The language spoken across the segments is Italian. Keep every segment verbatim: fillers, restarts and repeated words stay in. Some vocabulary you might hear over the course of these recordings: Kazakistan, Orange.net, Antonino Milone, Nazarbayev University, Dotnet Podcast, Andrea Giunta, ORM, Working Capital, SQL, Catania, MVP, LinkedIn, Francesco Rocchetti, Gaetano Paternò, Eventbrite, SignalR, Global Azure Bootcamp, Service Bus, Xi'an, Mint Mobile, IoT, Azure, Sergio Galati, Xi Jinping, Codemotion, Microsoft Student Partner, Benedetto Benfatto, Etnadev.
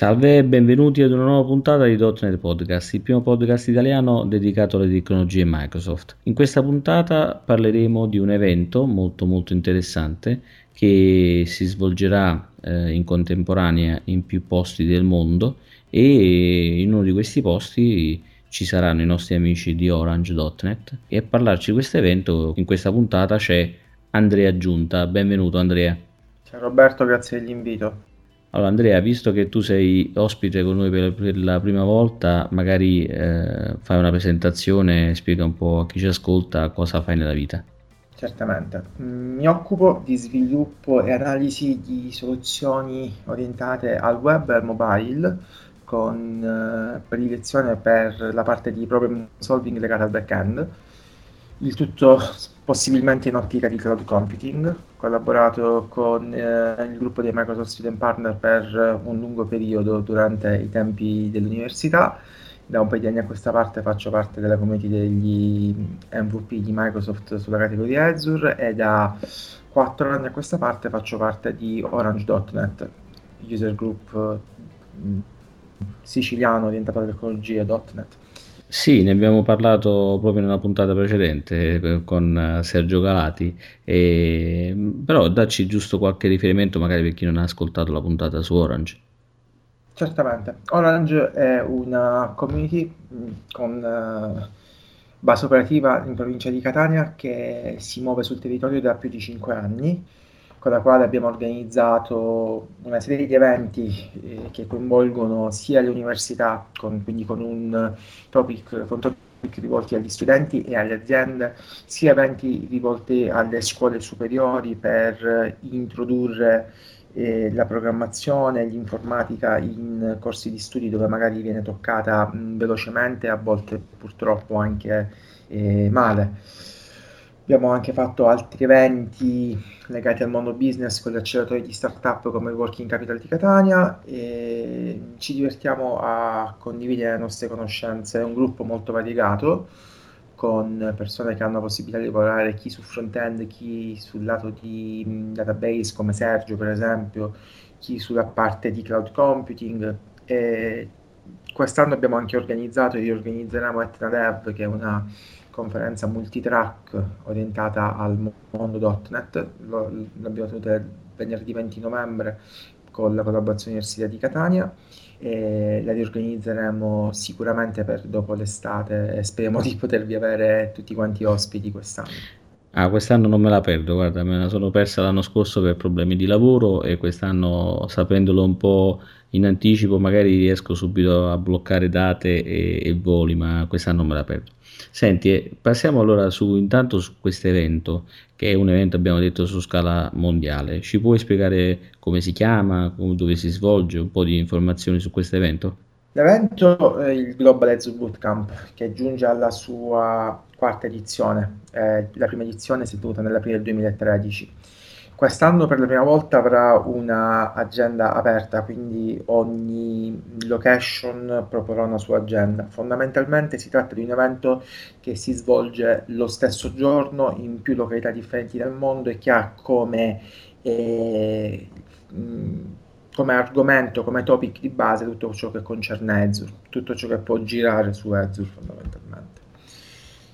Salve e benvenuti ad una nuova puntata di Dotnet Podcast, il primo podcast italiano dedicato alle tecnologie Microsoft. In questa puntata parleremo di un evento molto molto interessante che si svolgerà eh, in contemporanea in più posti del mondo, e in uno di questi posti ci saranno i nostri amici di Orange punto net, e a parlarci di questo evento in questa puntata c'è Andrea Giunta. Benvenuto Andrea. Ciao Roberto, grazie dell'invito. Allora Andrea, visto che tu sei ospite con noi per, per la prima volta, magari eh, fai una presentazione, spiega un po' a chi ci ascolta cosa fai nella vita. Certamente, mi occupo di sviluppo e analisi di soluzioni orientate al web e al mobile, con eh, predilezione per la parte di problem solving legata al back-end, il tutto possibilmente in ottica di cloud computing. Ho collaborato con eh, il gruppo dei Microsoft Student Partner per un lungo periodo durante i tempi dell'università. Da un paio di anni a questa parte faccio parte della community degli M V P di Microsoft sulla categoria Azure, e da quattro anni a questa parte faccio parte di Orange punto net, user group siciliano orientato alla tecnologia punto net. Sì, ne abbiamo parlato proprio nella puntata precedente con Sergio Galati, e... però dacci giusto qualche riferimento magari per chi non ha ascoltato la puntata su Orange. Certamente, Orange è una community con base operativa in provincia di Catania che si muove sul territorio da più di cinque anni, con la quale abbiamo organizzato una serie di eventi eh, che coinvolgono sia le università, con, quindi con un topic, con topic rivolti agli studenti e alle aziende, sia eventi rivolti alle scuole superiori per introdurre eh, la programmazione e l'informatica in corsi di studi dove magari viene toccata mh, velocemente, a volte purtroppo anche eh, male. Abbiamo anche fatto altri eventi legati al mondo business con gli acceleratori di startup come il Working Capital di Catania, e ci divertiamo a condividere le nostre conoscenze. È un gruppo molto variegato, con persone che hanno la possibilità di lavorare chi su front-end, chi sul lato di database come Sergio per esempio, chi sulla parte di cloud computing. E quest'anno abbiamo anche organizzato e riorganizzeremo Etnadev, che è una conferenza multitrack orientata al mondo punto net, l'abbiamo tenuta venerdì venti novembre con la collaborazione dell'Università di Catania, e la riorganizzeremo sicuramente per dopo l'estate, e speriamo di potervi avere tutti quanti ospiti quest'anno. Ah, quest'anno non me la perdo, guarda, me la sono persa l'anno scorso per problemi di lavoro, e quest'anno, sapendolo un po' in anticipo, magari riesco subito a bloccare date e, e voli, ma quest'anno me la perdo. Senti, passiamo allora su intanto su questo evento, che è un evento, abbiamo detto, su scala mondiale. Ci puoi spiegare come si chiama, dove si svolge, un po' di informazioni su questo evento? L'evento è il Global Azure Bootcamp, che giunge alla sua quarta edizione. Eh, la prima edizione si è tenuta nell'aprile duemilatredici. Quest'anno per la prima volta avrà una agenda aperta, quindi ogni location proporrà una sua agenda. Fondamentalmente si tratta di un evento che si svolge lo stesso giorno in più località differenti del mondo, e che ha come, eh, come argomento, come topic di base tutto ciò che concerne Azure, tutto ciò che può girare su Azure fondamentalmente.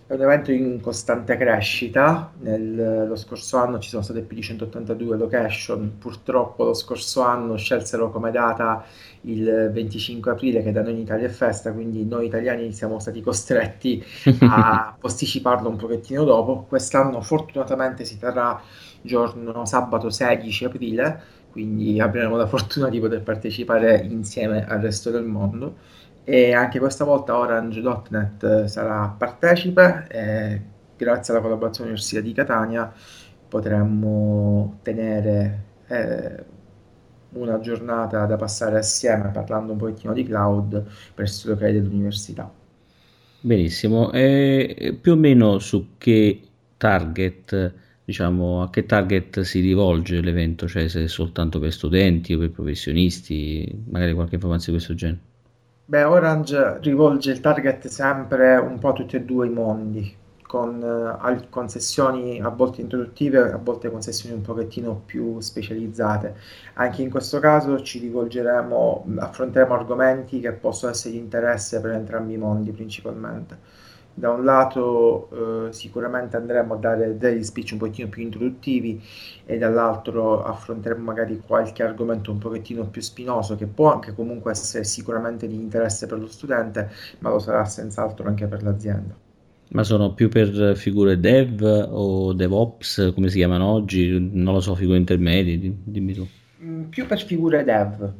È un evento in costante crescita. Nel, lo scorso anno ci sono state più di centottantadue location. Purtroppo lo scorso anno scelsero come data il venticinque aprile, che da noi in Italia è festa, quindi noi italiani siamo stati costretti a posticiparlo un pochettino dopo. Quest'anno fortunatamente si terrà giorno sabato sedici aprile, quindi avremo la fortuna di poter partecipare insieme al resto del mondo. E anche questa volta Orange punto net sarà partecipe, e grazie alla collaborazione dell'Università di Catania potremmo tenere eh, una giornata da passare assieme parlando un pochettino di cloud presso i locali dell'università. Benissimo, e più o meno su che target, diciamo, a che target si rivolge l'evento, cioè se è soltanto per studenti o per professionisti, magari qualche informazione di questo genere? Beh, Orange rivolge il target sempre un po' a tutti e due i mondi, con, eh, con sessioni a volte introduttive, a volte con sessioni un pochettino più specializzate. Anche in questo caso ci rivolgeremo, affronteremo argomenti che possono essere di interesse per entrambi i mondi principalmente. Da un lato eh, sicuramente andremo a dare degli speech un pochettino più introduttivi e dall'altro affronteremo magari qualche argomento un pochettino più spinoso che può anche comunque essere sicuramente di interesse per lo studente, ma lo sarà senz'altro anche per l'azienda. Ma sono più per figure dev o DevOps, come si chiamano oggi? Non lo so, figure intermedie, dimmi tu. Più per figure dev.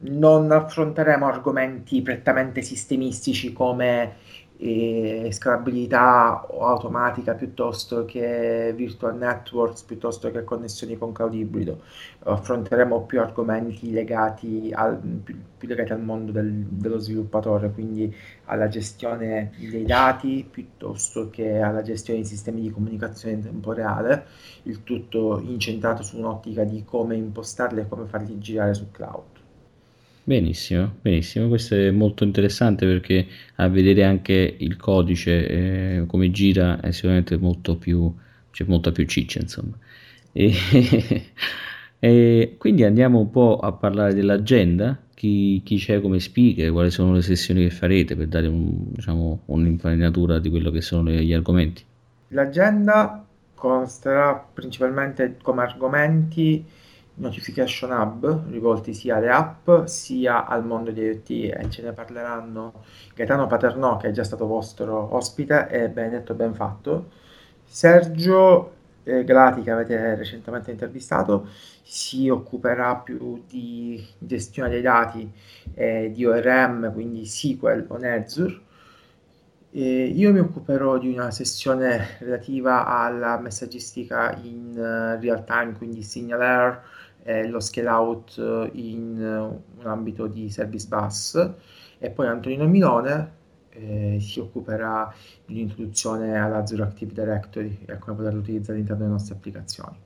Non affronteremo argomenti prettamente sistemistici come e scalabilità automatica piuttosto che virtual networks, piuttosto che connessioni con cloud ibrido. Affronteremo più argomenti legati al, più, più legati al mondo del, dello sviluppatore, quindi alla gestione dei dati piuttosto che alla gestione dei sistemi di comunicazione in tempo reale, il tutto incentrato su un'ottica di come impostarli e come farli girare su cloud. Benissimo, benissimo, questo è molto interessante perché a vedere anche il codice eh, come gira è sicuramente molto più, c'è molta più ciccia, insomma. E, e quindi andiamo un po' a parlare dell'agenda, chi, chi c'è come speaker, quali sono le sessioni che farete per dare un, diciamo, un'infarinatura di quello che sono gli argomenti. L'agenda consterà principalmente come argomenti Notification Hub, rivolti sia alle app sia al mondo di I O T, e ce ne parleranno Gaetano Paternò, che è già stato vostro ospite, e Benedetto Benfatto, Sergio eh, Galati, che avete recentemente intervistato, si occuperà più di gestione dei dati eh, di O R M, quindi S Q L o Azure. E io mi occuperò di una sessione relativa alla messaggistica in uh, real time, quindi SignalR, eh, lo scale out in uh, un ambito di Service Bus, e poi Antonino Milone eh, si occuperà di un'introduzione all'Azure Active Directory e a come poterlo utilizzare all'interno delle nostre applicazioni.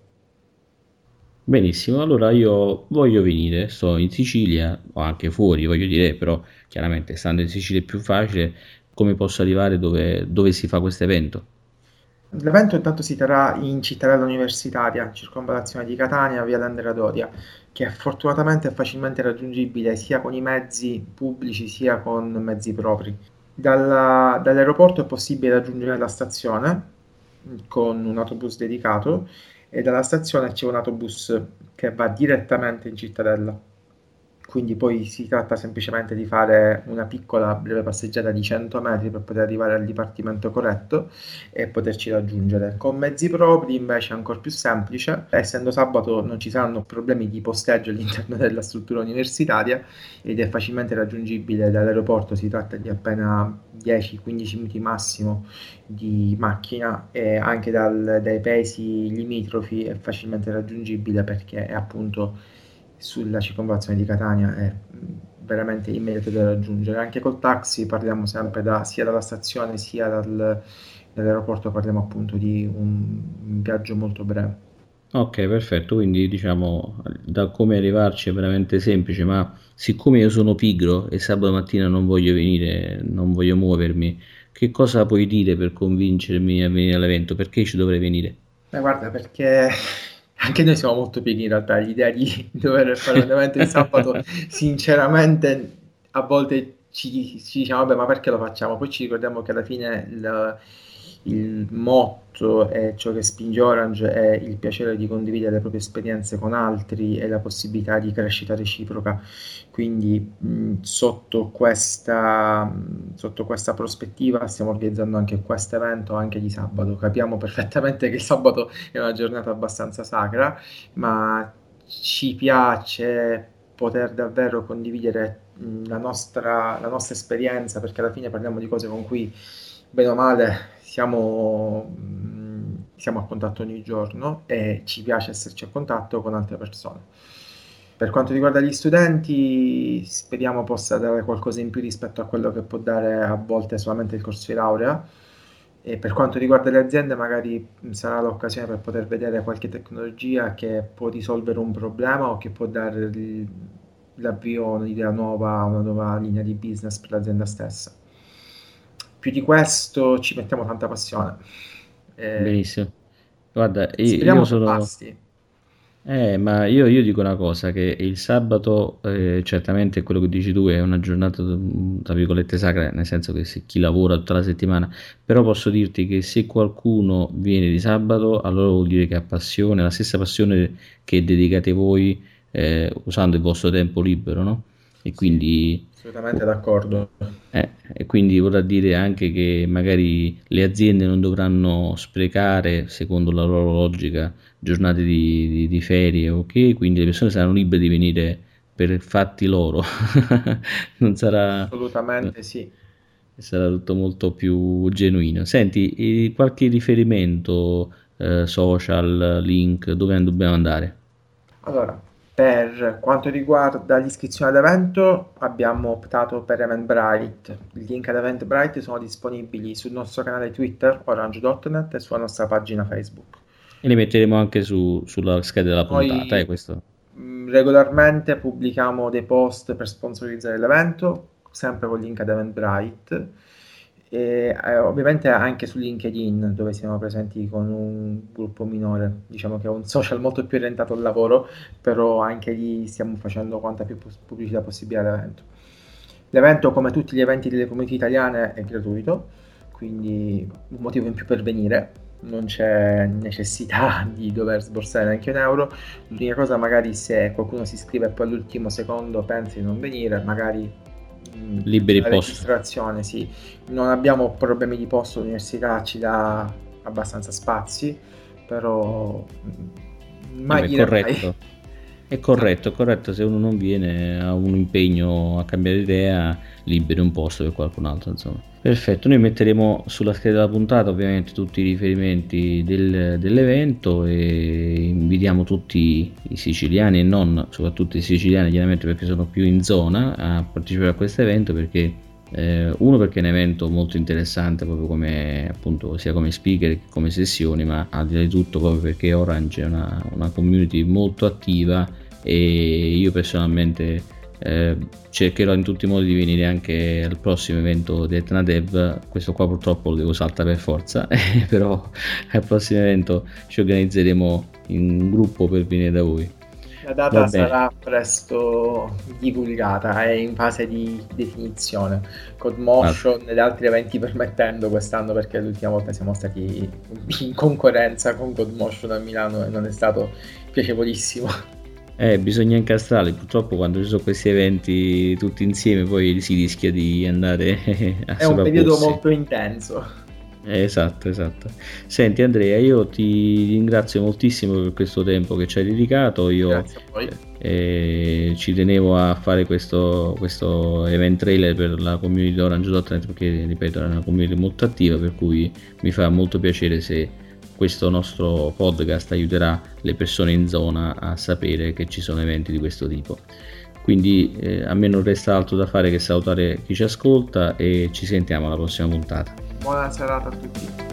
Benissimo, allora io voglio venire, sto in Sicilia o anche fuori, voglio dire, però chiaramente stando in Sicilia è più facile. Come posso arrivare dove, dove si fa questo evento? L'evento intanto si terrà in cittadella universitaria, circonvallazione di Catania, via Andrea Doria, che fortunatamente è facilmente raggiungibile sia con i mezzi pubblici sia con mezzi propri. Dalla, dall'aeroporto è possibile raggiungere la stazione con un autobus dedicato, e dalla stazione c'è un autobus che va direttamente in cittadella. Quindi poi si tratta semplicemente di fare una piccola breve passeggiata di cento metri per poter arrivare al dipartimento corretto e poterci raggiungere. Con mezzi propri invece è ancora più semplice, essendo sabato non ci saranno problemi di posteggio all'interno della struttura universitaria ed è facilmente raggiungibile dall'aeroporto, si tratta di appena dieci quindici minuti massimo di macchina, e anche dal, dai paesi limitrofi è facilmente raggiungibile perché è appunto sulla circonvallazione di Catania, è veramente immediato da raggiungere. Anche col taxi parliamo sempre da, sia dalla stazione sia dal, dall'aeroporto, parliamo appunto di un, un viaggio molto breve. Ok, perfetto, quindi diciamo da come arrivarci è veramente semplice, ma siccome io sono pigro e sabato mattina non voglio venire, non voglio muovermi, che cosa puoi dire per convincermi a venire all'evento? Perché ci dovrei venire? Beh, guarda, perché anche noi siamo molto pigri in realtà, l'idea di dover fare un evento di sabato sinceramente a volte ci, ci diciamo vabbè, ma perché lo facciamo? Poi ci ricordiamo che alla fine il, il motto è ciò che spinge Orange, è il piacere di condividere le proprie esperienze con altri e la possibilità di crescita reciproca, quindi mh, sotto, questa, mh, sotto questa prospettiva stiamo organizzando anche questo evento anche di sabato. Capiamo perfettamente che il sabato è una giornata abbastanza sacra, ma ci piace poter davvero condividere mh, la, nostra, la nostra esperienza, perché alla fine parliamo di cose con cui bene o male siamo, mh, siamo a contatto ogni giorno e ci piace esserci a contatto con altre persone. Per quanto riguarda gli studenti, speriamo possa dare qualcosa in più rispetto a quello che può dare a volte solamente il corso di laurea, e per quanto riguarda le aziende magari sarà l'occasione per poter vedere qualche tecnologia che può risolvere un problema o che può dare l'avvio a un'idea nuova, a una nuova linea di business per l'azienda stessa. più di questo ci mettiamo tanta passione. Eh, Benissimo. Guarda, speriamo io sono... basti. Eh, ma io, io dico una cosa, che il sabato eh, certamente quello che dici tu è una giornata tra virgolette sacra, nel senso che se chi lavora tutta la settimana, però posso dirti che se qualcuno viene di sabato, allora vuol dire che ha passione, la stessa passione che dedicate voi eh, usando il vostro tempo libero, no? E quindi assolutamente d'accordo. Eh, e quindi vorrà dire anche che magari le aziende non dovranno sprecare, secondo la loro logica, giornate di, di, di ferie, ok? Quindi le persone saranno libere di venire per fatti loro. Non sarà assolutamente no, sì. Sarà tutto molto più genuino. Senti, qualche riferimento eh, social, link, dove dobbiamo andare? Allora, per quanto riguarda l'iscrizione ad evento, abbiamo optato per Eventbrite. I link ad Eventbrite sono disponibili sul nostro canale Twitter, Orange punto net, e sulla nostra pagina Facebook. E li metteremo anche su, sulla scheda della puntata. Eh, questo. Regolarmente pubblichiamo dei post per sponsorizzare l'evento, sempre con il link ad Eventbrite. E, eh, ovviamente anche su LinkedIn, dove siamo presenti con un gruppo minore, diciamo che è un social molto più orientato al lavoro, però anche lì stiamo facendo quanta più pubblicità possibile all'evento. L'evento, come tutti gli eventi delle community italiane, è gratuito, quindi un motivo in più per venire, non c'è necessità di dover sborsare neanche un euro. L'unica cosa, magari, se qualcuno si iscrive e poi all'ultimo secondo pensa di non venire, magari liberi la posto. Registrazione, sì. Non abbiamo problemi di posto, l'università ci dà abbastanza spazi, però mai no, è corretto. Mai. È corretto, è corretto, se uno non viene, ha un impegno a cambiare idea, liberi un posto per qualcun altro, insomma. Perfetto, noi metteremo sulla scheda della puntata ovviamente tutti i riferimenti del, dell'evento, e invitiamo tutti i siciliani e non, soprattutto i siciliani chiaramente perché sono più in zona, a partecipare a questo evento, perché eh, uno perché è un evento molto interessante proprio come, appunto, sia come speaker che come sessioni, ma al di là di tutto proprio perché Orange è una, una community molto attiva, e io personalmente Eh, cercherò in tutti i modi di venire anche al prossimo evento di Etnadev. Questo qua purtroppo lo devo saltare per forza, eh, però al prossimo evento ci organizzeremo in un gruppo per venire da voi. La data Vabbè. sarà presto divulgata, è in fase di definizione, Codemotion ah. ed altri eventi permettendo, quest'anno, perché l'ultima volta siamo stati in concorrenza con Codemotion a Milano e non è stato piacevolissimo. Eh, bisogna incastrarli, purtroppo quando ci sono questi eventi tutti insieme poi si rischia di andare a sovrapporsi. È un periodo molto intenso. Eh, esatto, esatto. Senti Andrea, io ti ringrazio moltissimo per questo tempo che ci hai dedicato, io eh, ci tenevo a fare questo, questo event trailer per la community Orange punto net, perché ripeto è una community molto attiva, per cui mi fa molto piacere se questo nostro podcast aiuterà le persone in zona a sapere che ci sono eventi di questo tipo. Quindi eh, a me non resta altro da fare che salutare chi ci ascolta, e ci sentiamo alla prossima puntata. Buona serata a tutti.